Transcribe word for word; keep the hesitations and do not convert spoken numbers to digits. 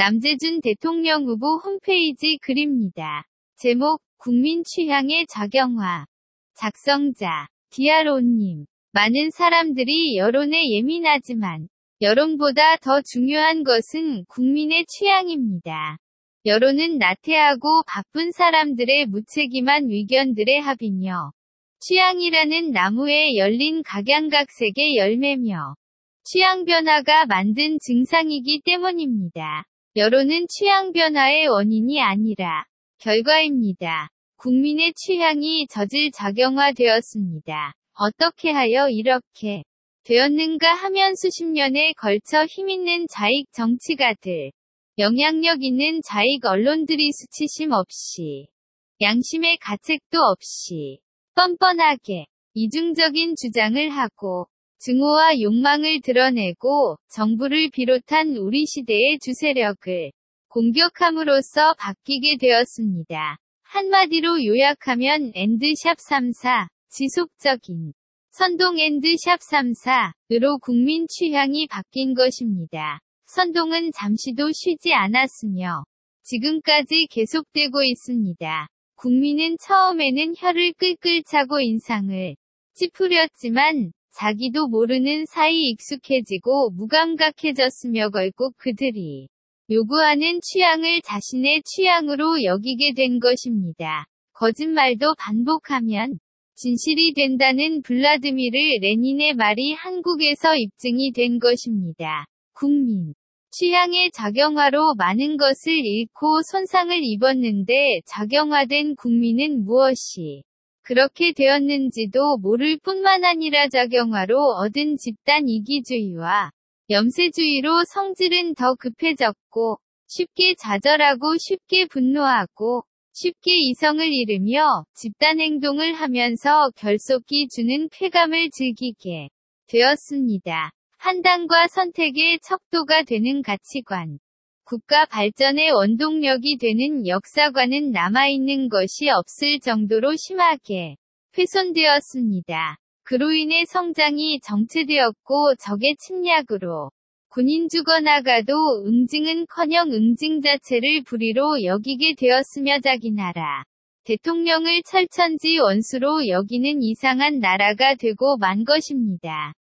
남재준 대통령 후보 홈페이지 글입니다. 제목, 국민 취향의 저경화. 작성자, 디아로님. 많은 사람들이 여론에 예민하지만, 여론보다 더 중요한 것은 국민의 취향입니다. 여론은 나태하고 바쁜 사람들의 무책임한 의견들의 합이며, 취향이라는 나무에 열린 각양각색의 열매며, 취향 변화가 만든 증상이기 때문입니다. 여론은 취향 변화의 원인이 아니라 결과입니다. 국민의 취향이 저질 저경화되었습니다. 어떻게 하여 이렇게 되었는가 하면 수십 년에 걸쳐 힘있는 자익 정치가들, 영향력 있는 자익 언론들이 수치심 없이, 양심의 가책도 없이, 뻔뻔하게, 이중적인 주장을 하고, 증오와 욕망을 드러내고, 정부를 비롯한 우리 시대의 주세력을 공격함으로써 바뀌게 되었습니다. 한마디로 요약하면 앤드샵 삼십사, 지속적인 선동 앤드샵 삼십사으로 국민 취향이 바뀐 것입니다. 선동은 잠시도 쉬지 않았으며, 지금까지 계속되고 있습니다. 국민은 처음에는 혀를 끌끌 차고 인상을 찌푸렸지만, 자기도 모르는 사이 익숙해지고 무감각해졌으며 결국 그들이 요구하는 취향을 자신의 취향으로 여기게 된 것입니다. 거짓말도 반복하면 진실이 된다는 블라디미르 레닌의 말이 한국에서 입증이 된 것입니다. 국민 취향의 저경화로 많은 것을 잃고 손상을 입었는데, 저경화된 국민은 무엇이 그렇게 되었는지도 모를 뿐만 아니라 저경화로 얻은 집단 이기주의와 염세주의로 성질은 더 급해졌고, 쉽게 좌절하고 쉽게 분노하고 쉽게 이성을 잃으며 집단 행동을 하면서 결속기 주는 쾌감을 즐기게 되었습니다. 판단과 선택의 척도가 되는 가치관, 국가 발전의 원동력이 되는 역사관은 남아있는 것이 없을 정도로 심하게 훼손되었습니다. 그로 인해 성장이 정체되었고, 적의 침략으로 군인 죽어나가도 응징은커녕 응징 자체를 불의로 여기게 되었으며, 자기 나라 대통령을 철천지 원수로 여기는 이상한 나라가 되고 만 것입니다.